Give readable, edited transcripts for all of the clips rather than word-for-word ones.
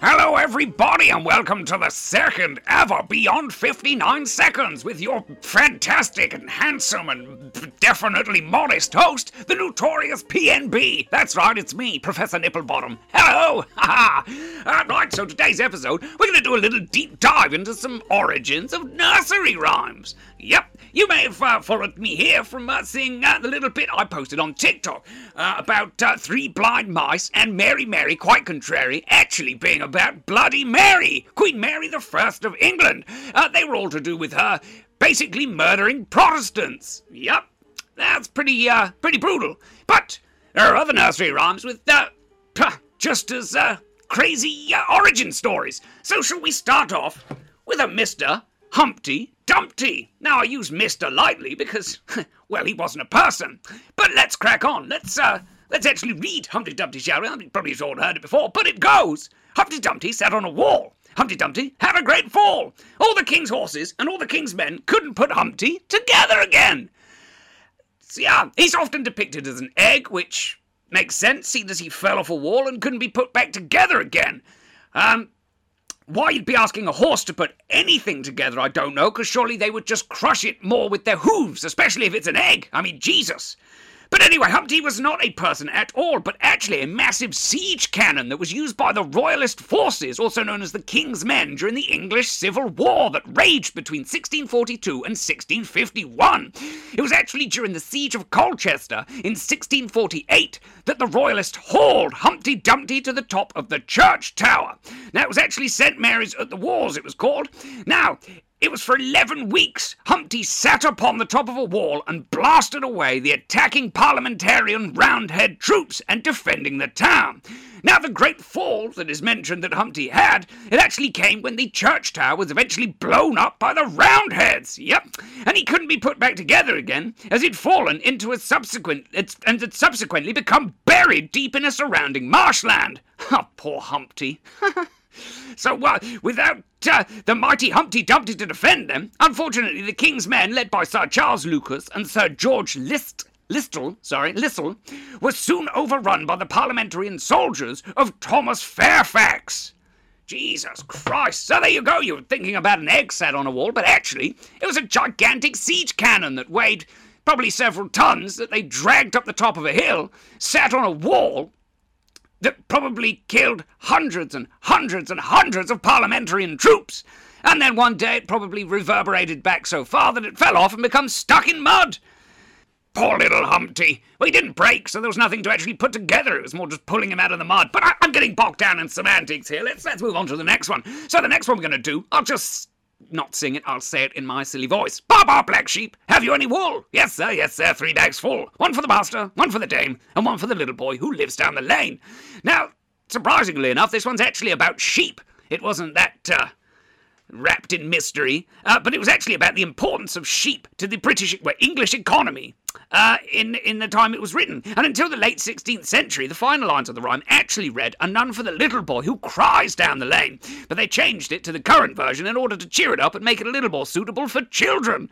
Hello everybody and welcome to the second ever Beyond 59 Seconds with your fantastic and handsome and definitely modest host, the notorious PNB. That's right, it's me, Professor Nipplebottom. Hello! Ha! Right, so today's episode, we're going to do a little deep dive into some origins of nursery rhymes. Yep, you may have followed me here from seeing the little bit I posted on TikTok about three blind mice and Mary Mary, quite contrary, actually being about Bloody Mary, Queen Mary the First of England. They were all to do with her basically murdering Protestants. Yep, that's pretty brutal. But there are other nursery rhymes with just as crazy origin stories. So shall we start off with a Mr. Humpty Dumpty? Now I use Mr. lightly because, well, he wasn't a person. But let's crack on. Let's actually read Humpty Dumpty, shall we? You probably all heard it before, but it goes. Humpty Dumpty sat on a wall. Humpty Dumpty had a great fall. All the king's horses and all the king's men couldn't put Humpty together again. So, yeah, he's often depicted as an egg, which makes sense, seeing as he fell off a wall and couldn't be put back together again. Why you'd be asking a horse to put anything together, I don't know, because surely they would just crush it more with their hooves, especially if it's an egg. I mean, Jesus. But anyway, Humpty was not a person at all, but actually a massive siege cannon that was used by the Royalist forces, also known as the King's Men, during the English Civil War that raged between 1642 and 1651. It was actually during the Siege of Colchester in 1648 that the Royalists hauled Humpty Dumpty to the top of the church tower. Now, it was actually St. Mary's at the Walls, it was called. Now, it was for 11 weeks. Humpty sat upon the top of a wall and blasted away the attacking parliamentarian roundhead troops and defending the town. Now, the great fall that is mentioned that Humpty had, it actually came when the church tower was eventually blown up by the roundheads. Yep. And he couldn't be put back together again, as he'd fallen into a had subsequently become buried deep in a surrounding marshland. Oh, poor Humpty. So, without the mighty Humpty Dumpty to defend them, unfortunately the king's men, led by Sir Charles Lucas and Sir George Listle, were soon overrun by the parliamentarian soldiers of Thomas Fairfax. Jesus Christ. So there you go. You were thinking about an egg sat on a wall, but actually it was a gigantic siege cannon that weighed probably several tons that they dragged up the top of a hill, sat on a wall, that probably killed hundreds and hundreds and hundreds of parliamentarian troops. And then one day it probably reverberated back so far that it fell off and became stuck in mud. Poor little Humpty. Well, he didn't break, so there was nothing to actually put together. It was more just pulling him out of the mud. But I'm getting bogged down in semantics here. Let's move on to the next one. So the next one we're going to do, I'll just not sing it, I'll say it in my silly voice. Bah, bah, black sheep, have you any wool? Yes, sir, 3 bags full. 1 for the master, 1 for the dame, and 1 for the little boy who lives down the lane. Now, surprisingly enough, this one's actually about sheep. It wasn't that, wrapped in mystery, but it was actually about the importance of sheep to the English economy in the time it was written. And until the late 16th century, the final lines of the rhyme actually read, "A nun for the little boy who cries down the lane." But they changed it to the current version in order to cheer it up and make it a little more suitable for children.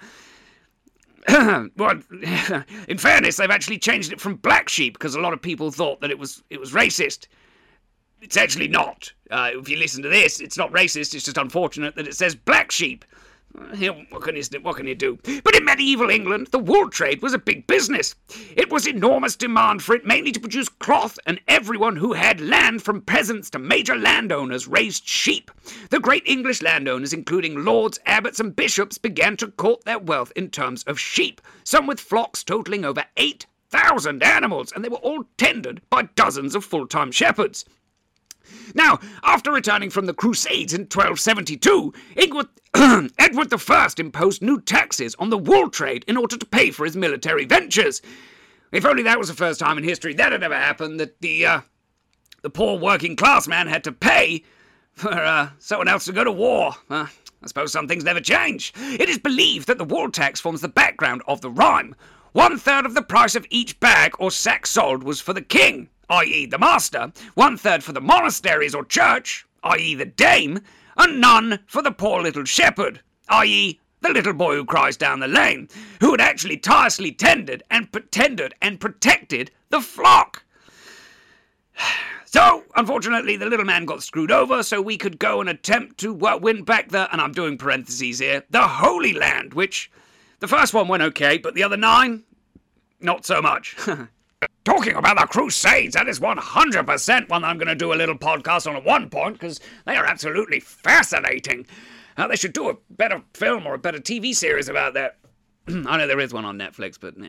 Well, in fairness, they've actually changed it from black sheep because a lot of people thought that it was racist. It's actually not. If you listen to this, it's not racist, it's just unfortunate that it says black sheep. What can you do? But in medieval England, the wool trade was a big business. It was enormous demand for it, mainly to produce cloth, and everyone who had land, from peasants to major landowners, raised sheep. The great English landowners, including lords, abbots and bishops, began to court their wealth in terms of sheep, some with flocks totaling over 8,000 animals, and they were all tended by dozens of full-time shepherds. Now, after returning from the Crusades in 1272, Edward I imposed new taxes on the wool trade in order to pay for his military ventures. If only that was the first time in history that had ever happened, that the poor working class man had to pay for someone else to go to war. I suppose some things never change. It is believed that the wool tax forms the background of the rhyme. 1/3 of the price of each bag or sack sold was for the king, i.e. the master, 1/3 for the monasteries or church, i.e. the dame, and none for the poor little shepherd, i.e. the little boy who cries down the lane, who had actually tirelessly tended and protected the flock. So, unfortunately, the little man got screwed over, so we could go and attempt to win back the, and I'm doing parentheses here, the Holy Land, which the first one went okay, but the other 9, not so much. Talking about the Crusades, that is 100% one that I'm going to do a little podcast on at one point, because they are absolutely fascinating. They should do a better film or a better TV series about that. I know there is one on Netflix, but nah.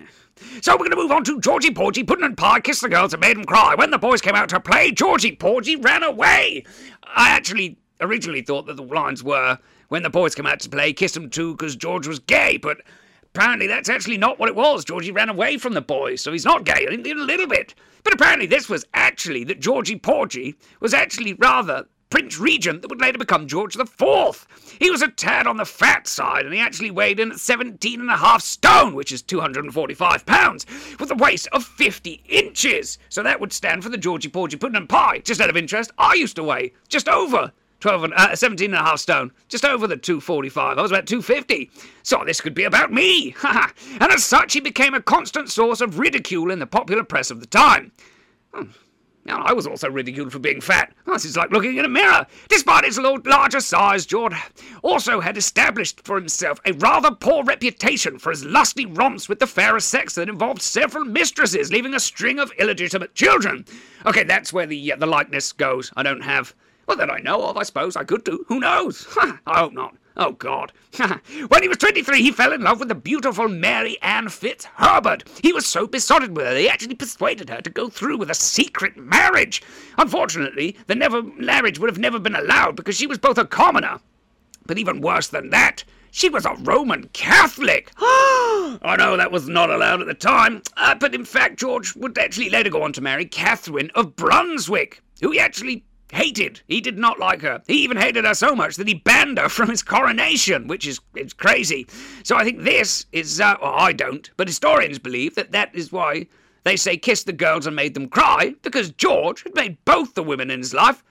So we're going to move on to Georgie Porgy, Puddin' and Pie, kissed the girls and made them cry. When the boys came out to play, Georgie Porgy ran away. I actually originally thought that the lines were, when the boys came out to play, kissed them too, because George was gay, but apparently that's actually not what it was. Georgie ran away from the boys, so he's not gay, a little bit. But apparently this was actually that Georgie Porgy was actually rather Prince Regent that would later become George IV. He was a tad on the fat side, and he actually weighed in at 17.5 stone, which is 245 pounds, with a waist of 50 inches. So that would stand for the Georgie Porgy Puddin' and Pie. Just out of interest, I used to weigh just over 17.5 stone, just over the 245. I was about 250. So this could be about me. And as such, he became a constant source of ridicule in the popular press of the time. Now, I was also ridiculed for being fat. This is like looking in a mirror. Despite his larger size, George also had established for himself a rather poor reputation for his lusty romps with the fairer sex that involved several mistresses, leaving a string of illegitimate children. Okay, that's where the likeness goes. I don't have... Well, that I know of, I suppose. I could do. Who knows? I hope not. Oh, God. When he was 23, he fell in love with the beautiful Mary Ann Fitzherbert. He was so besotted with her, he actually persuaded her to go through with a secret marriage. Unfortunately, the marriage would have never been allowed because she was both a commoner. But even worse than that, she was a Roman Catholic. I know that was not allowed at the time, but in fact, George would actually later go on to marry Catherine of Brunswick, who he actually hated. He did not like her. He even hated her so much that he banned her from his coronation, which is it's crazy. So I think this is, well, I don't, but historians believe that that is why they say kissed the girls and made them cry, because George had made both the women in his life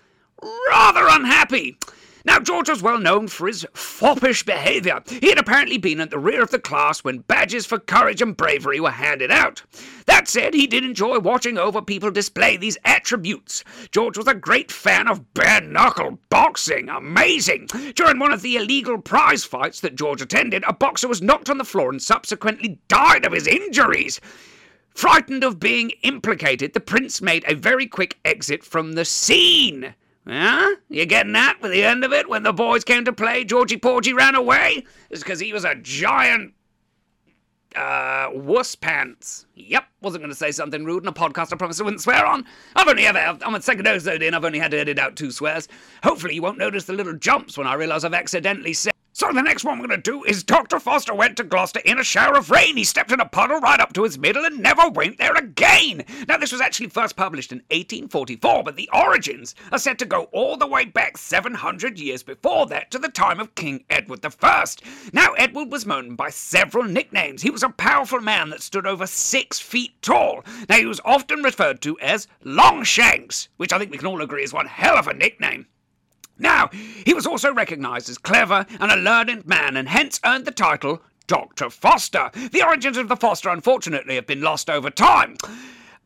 rather unhappy. Now, George was well known for his foppish behaviour. He had apparently been at the rear of the class when badges for courage and bravery were handed out. That said, he did enjoy watching over people display these attributes. George was a great fan of bare-knuckle boxing. Amazing! During one of the illegal prize fights that George attended, a boxer was knocked on the floor and subsequently died of his injuries. Frightened of being implicated, the prince made a very quick exit from the scene. Yeah? You getting that with the end of it? When the boys came to play, Georgie Porgy ran away? It's because he was a giant wuss pants. Yep, wasn't going to say something rude in a podcast I promised I wouldn't swear on. I'm a second episode in, I've only had to edit out 2 swears. Hopefully you won't notice the little jumps when I realise I've accidentally said. So the next one we're going to do is Dr. Foster went to Gloucester in a shower of rain. He stepped in a puddle right up to his middle and never went there again. Now, this was actually first published in 1844, but the origins are said to go all the way back 700 years before that to the time of King Edward I. Now, Edward was known by several nicknames. He was a powerful man that stood over 6 feet tall. Now, he was often referred to as Longshanks, which I think we can all agree is one hell of a nickname. Now, he was also recognised as clever and a learned man and hence earned the title Dr. Foster. The origins of the Foster, unfortunately, have been lost over time.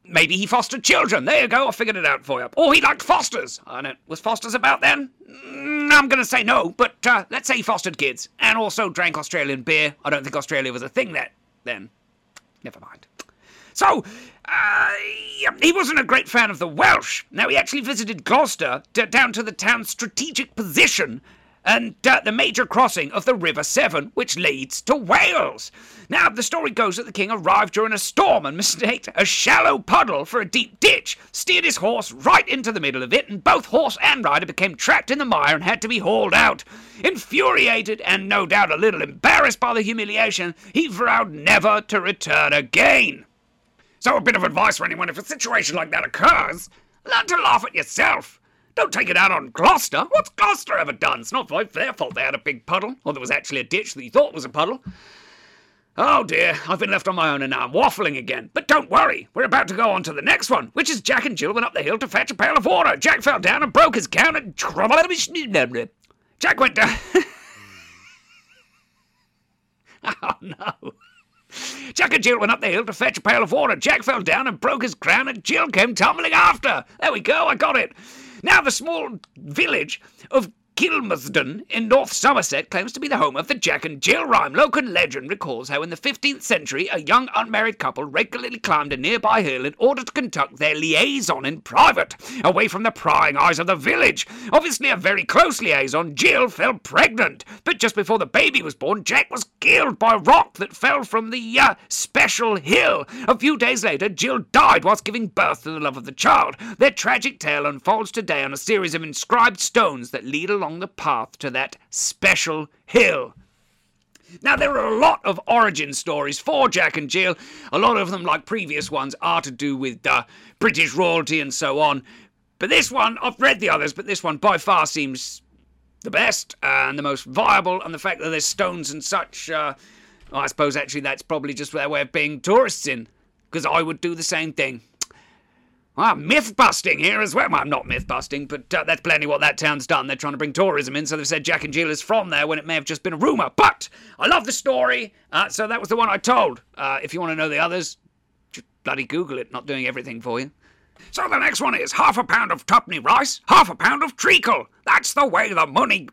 Maybe he fostered children. There you go, I figured it out for you. Or he liked fosters. I don't. Was fosters about then? I'm going to say no, but let's say he fostered kids and also drank Australian beer. I don't think Australia was a thing then. Never mind. So, he wasn't a great fan of the Welsh. Now, he actually visited Gloucester down to the town's strategic position and the major crossing of the River Severn, which leads to Wales. Now, the story goes that the king arrived during a storm and mistook a shallow puddle for a deep ditch, steered his horse right into the middle of it, and both horse and rider became trapped in the mire and had to be hauled out. Infuriated and no doubt a little embarrassed by the humiliation, he vowed never to return again. So a bit of advice for anyone, if a situation like that occurs, learn to laugh at yourself. Don't take it out on Gloucester. What's Gloucester ever done? It's not their fault they had a big puddle, or there was actually a ditch that you thought was a puddle. Oh dear, I've been left on my own and now I'm waffling again. But don't worry, we're about to go on to the next one, which is Jack and Jill went up the hill to fetch a pail of water. Jack fell down and broke his gown and... Jack went down... Oh no... Jack and Jill went up the hill to fetch a pail of water. Jack fell down and broke his crown, and Jill came tumbling after. There we go, I got it. Now the small village of Kilmersdon in North Somerset claims to be the home of the Jack and Jill rhyme. Local legend recalls how in the 15th century a young unmarried couple regularly climbed a nearby hill in order to conduct their liaison in private, away from the prying eyes of the village. Obviously a very close liaison, Jill fell pregnant, but just before the baby was born, Jack was killed by a rock that fell from the special hill. A few days later, Jill died whilst giving birth to the love of the child. Their tragic tale unfolds today on a series of inscribed stones that lead along the path to that special hill. Now, there are a lot of origin stories for Jack and Jill. A lot of them, like previous ones, are to do with British royalty and so on. But this one, I've read the others, but this one by far seems the best and the most viable. And the fact that there's stones and such, I suppose actually that's probably just their way of being tourists in, because I would do the same thing. Wow, myth-busting here as well. Well, I'm not myth-busting, but that's plainly what that town's done. They're trying to bring tourism in, so they've said Jack and Jill is from there when it may have just been a rumour. But I love the story, so that was the one I told. If you want to know the others, just bloody Google it, not doing everything for you. So the next one is half a pound of tuppenny rice, half a pound of treacle. That's the way the money.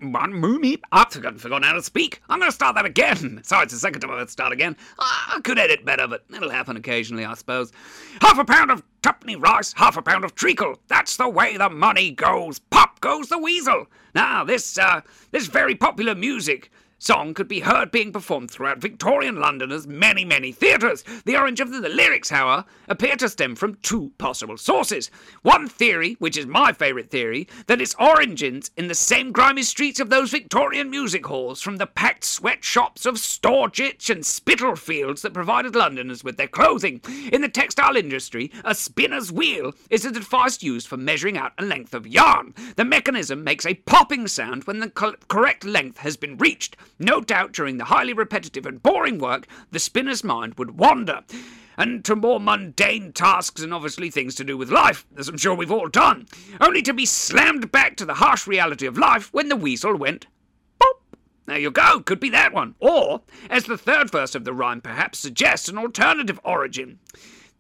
I've forgotten how to speak. I'm going to start that again. Sorry, it's the second time I've had to start again. I could edit better, but it'll happen occasionally, I suppose. Half a pound of tuppenny rice, half a pound of treacle. That's the way the money goes. Pop goes the weasel. Now, this very popular music song could be heard being performed throughout Victorian Londoners' many theatres. The origin of the lyrics, however, appear to stem from two possible sources. One theory, which is my favourite theory, that its origins in the same grimy streets of those Victorian music halls from the packed sweatshops of Storchitz and Spitalfields that provided Londoners with their clothing. In the textile industry, a spinner's wheel is a device used for measuring out a length of yarn. The mechanism makes a popping sound when the correct length has been reached. No doubt during the highly repetitive and boring work, the spinner's mind would wander, and to more mundane tasks and obviously things to do with life, as I'm sure we've all done, only to be slammed back to the harsh reality of life when the weasel went boop. There you go, could be that one. Or, as the third verse of the rhyme perhaps suggests, an alternative origin.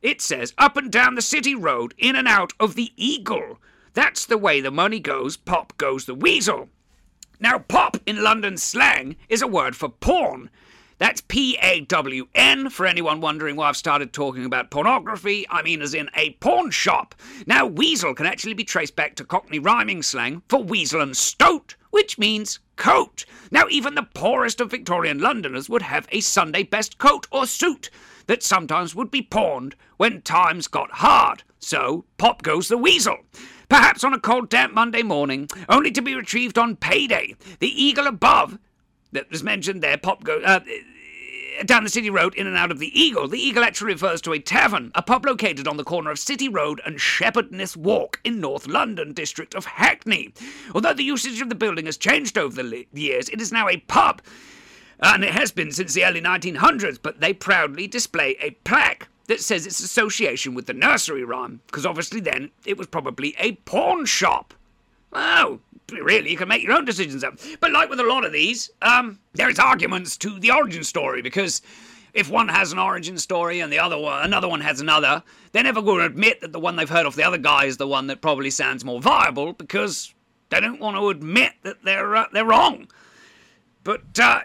It says, up and down the city road, in and out of the Eagle. That's the way the money goes, pop goes the weasel. Now, pop in London slang is a word for porn. That's P-A-W-N, for anyone wondering why I've started talking about pornography. I mean as in a pawn shop. Now, weasel can actually be traced back to Cockney rhyming slang for weasel and stoat, which means coat. Now, even the poorest of Victorian Londoners would have a Sunday best coat or suit that sometimes would be pawned when times got hard. So, pop goes the weasel. Perhaps on a cold, damp Monday morning, only to be retrieved on payday. The Eagle above, that was mentioned there, pop goes down the city road, in and out of the Eagle. The Eagle actually refers to a tavern, a pub located on the corner of City Road and Shepherdness Walk in North London, district of Hackney. Although the usage of the building has changed over the years, it is now a pub, and it has been since the early 1900s, but they proudly display a plaque that says its association with the nursery rhyme, because obviously then it was probably a pawn shop. Oh, really, you can make your own decisions up. But like with a lot of these, there is arguments to the origin story, because if one has an origin story and the other one, another one has another, they're never going to admit that the one they've heard off the other guy is the one that probably sounds more viable, because they don't want to admit that they're wrong. But,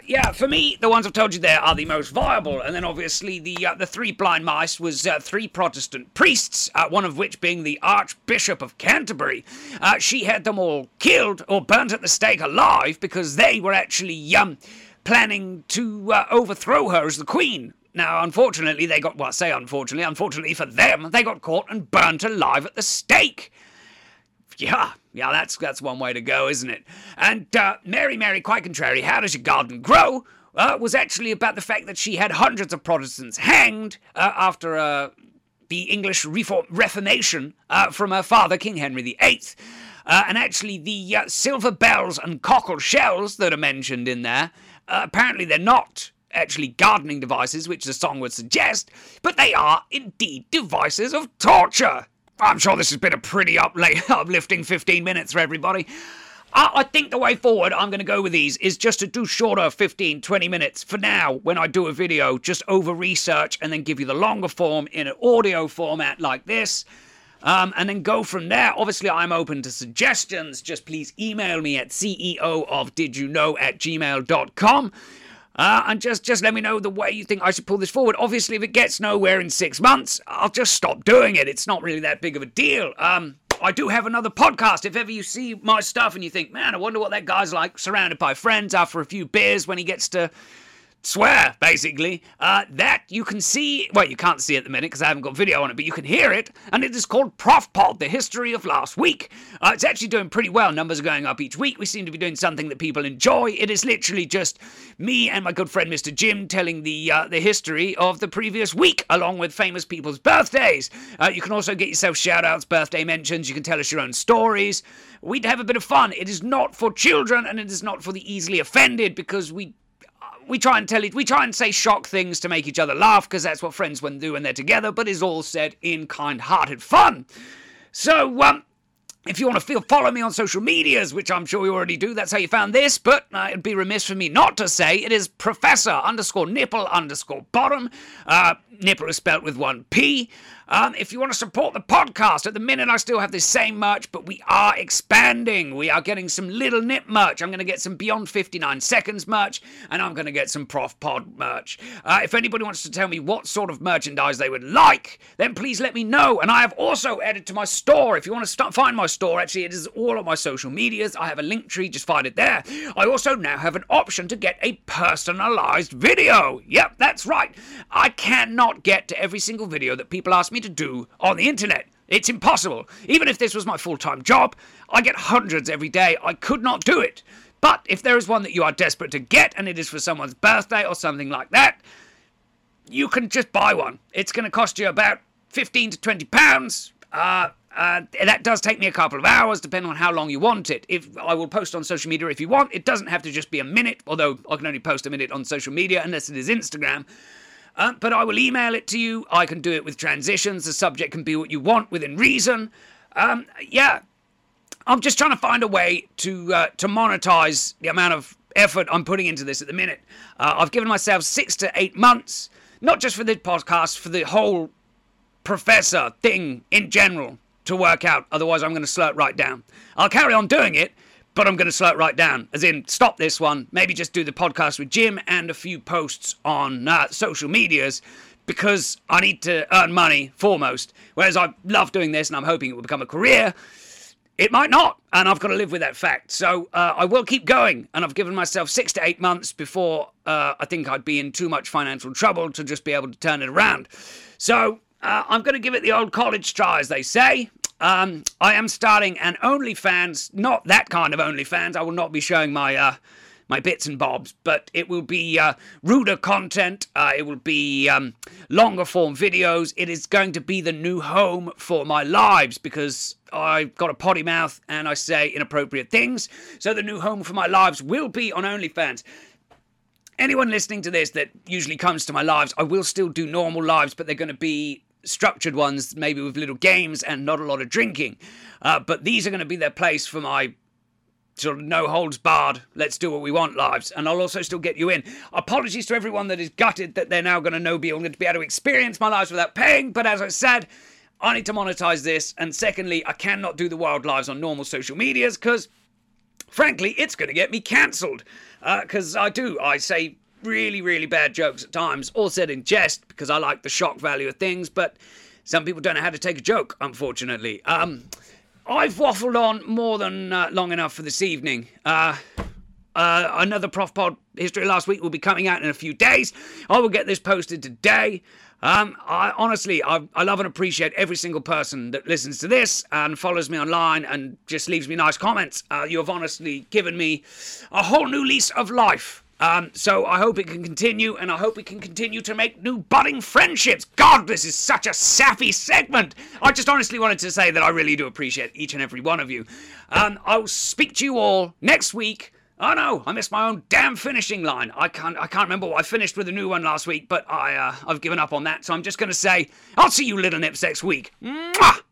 yeah, for me, the ones I've told you there are the most viable. And then, obviously, the three blind mice was three Protestant priests, one of which being the Archbishop of Canterbury. She had them all killed or burnt at the stake alive because they were actually planning to overthrow her as the queen. Now, unfortunately, they got... Well, I say unfortunately for them, they got caught and burnt alive at the stake. Yeah, that's one way to go, isn't it? And Mary, quite contrary, how does your garden grow? Was actually about the fact that she had hundreds of Protestants hanged after the English Reformation from her father, King Henry VIII. And actually, the silver bells and cockle shells that are mentioned in there, apparently they're not actually gardening devices, which the song would suggest, but they are indeed devices of torture. I'm sure this has been a pretty uplifting 15 minutes for everybody. I think the way forward I'm going to go with these is just to do shorter 15, 20 minutes for now when I do a video, just over research and then give you the longer form in an audio format like this. And then go from there. Obviously, I'm open to suggestions. Just please email me at ceoofdidyouknow@gmail.com. And just let me know the way you think I should pull this forward. Obviously, if it gets nowhere in 6 months, I'll just stop doing it. It's not really that big of a deal. I do have another podcast. If ever you see my stuff and you think, man, I wonder what that guy's like surrounded by friends after a few beers when he gets to swear, basically, that you can see, well, you can't see it at the minute because I haven't got video on it, but you can hear it, and it is called Prof Pod, the history of last week. It's actually doing pretty well. Numbers are going up each week. We seem to be doing something that people enjoy. It is literally just me and my good friend Mr. Jim telling the history of the previous week, along with famous people's birthdays. You can also get yourself shout-outs, birthday mentions. You can tell us your own stories. We'd have a bit of fun. It is not for children, and it is not for the easily offended, because we try and say shock things to make each other laugh, because that's what friends do when they're together, but is all said in kind-hearted fun. So, if you want to follow me on social medias, which I'm sure you already do, that's how you found this, but it'd be remiss for me not to say it is Professor_Nipple_Bottom. Nipple is spelt with one P. If you want to support the podcast, at the minute I still have this same merch, but we are expanding. We are getting some Little Nip merch. I'm going to get some Beyond 59 Seconds merch, and I'm going to get some Prof Pod merch. If anybody wants to tell me what sort of merchandise they would like, then please let me know. And I have also added to my store. If you want to find my store, actually, it is all on my social medias. I have a link tree, just find it there. I also now have an option to get a personalized video. Yep, that's right. I cannot get to every single video that people ask me to do on the internet. It's impossible. Even if this was my full-time job, I get hundreds every day. I could not do it. But if there is one that you are desperate to get, and it is for someone's birthday or something like that, you can just buy one. It's going to cost you about £15 to £20. That does take me a couple of hours, depending on how long you want it. If I will post on social media if you want. It doesn't have to just be a minute, although I can only post a minute on social media unless it is Instagram. But I will email it to you. I can do it with transitions. The subject can be what you want within reason. Yeah, I'm just trying to find a way to monetize the amount of effort I'm putting into this at the minute. I've given myself 6 to 8 months, not just for this podcast, for the whole professor thing in general to work out. Otherwise, I'm going to slow it right down. I'll carry on doing it, but I'm going to slow it right down, as in stop this one, maybe just do the podcast with Jim and a few posts on social medias, because I need to earn money foremost. Whereas I love doing this and I'm hoping it will become a career, it might not, and I've got to live with that fact. So I will keep going, and I've given myself 6 to 8 months before I think I'd be in too much financial trouble to just be able to turn it around. So I'm going to give it the old college try, as they say. I am starting an OnlyFans, not that kind of OnlyFans. I will not be showing my my bits and bobs, but it will be ruder content. It will be longer form videos. It is going to be the new home for my lives, because I've got a potty mouth and I say inappropriate things. So the new home for my lives will be on OnlyFans. Anyone listening to this that usually comes to my lives, I will still do normal lives, but they're going to be structured ones, maybe with little games and not a lot of drinking. But these are going to be their place for my sort of no-holds-barred, let's-do-what-we-want lives. And I'll also still get you in. Apologies to everyone that is gutted that they're now going to be able to experience my lives without paying. But as I said, I need to monetize this. And secondly, I cannot do the wild lives on normal social medias because, frankly, it's going to get me cancelled. Because I say really, really bad jokes at times, all said in jest, because I like the shock value of things, but some people don't know how to take a joke, unfortunately. I've waffled on more than long enough for this evening. Another Prof Pod History Last Week will be coming out in a few days. I will get this posted today. I honestly love and appreciate every single person that listens to this and follows me online and just leaves me nice comments. You have honestly given me a whole new lease of life. So I hope it can continue, and I hope we can continue to make new budding friendships. God, this is such a sappy segment. I just honestly wanted to say that I really do appreciate each and every one of you. I'll speak to you all next week. Oh no, I missed my own damn finishing line. I can't remember what I finished with a new one last week, but I've given up on that. So I'm just going to say, I'll see you Little Nips next week. Mwah!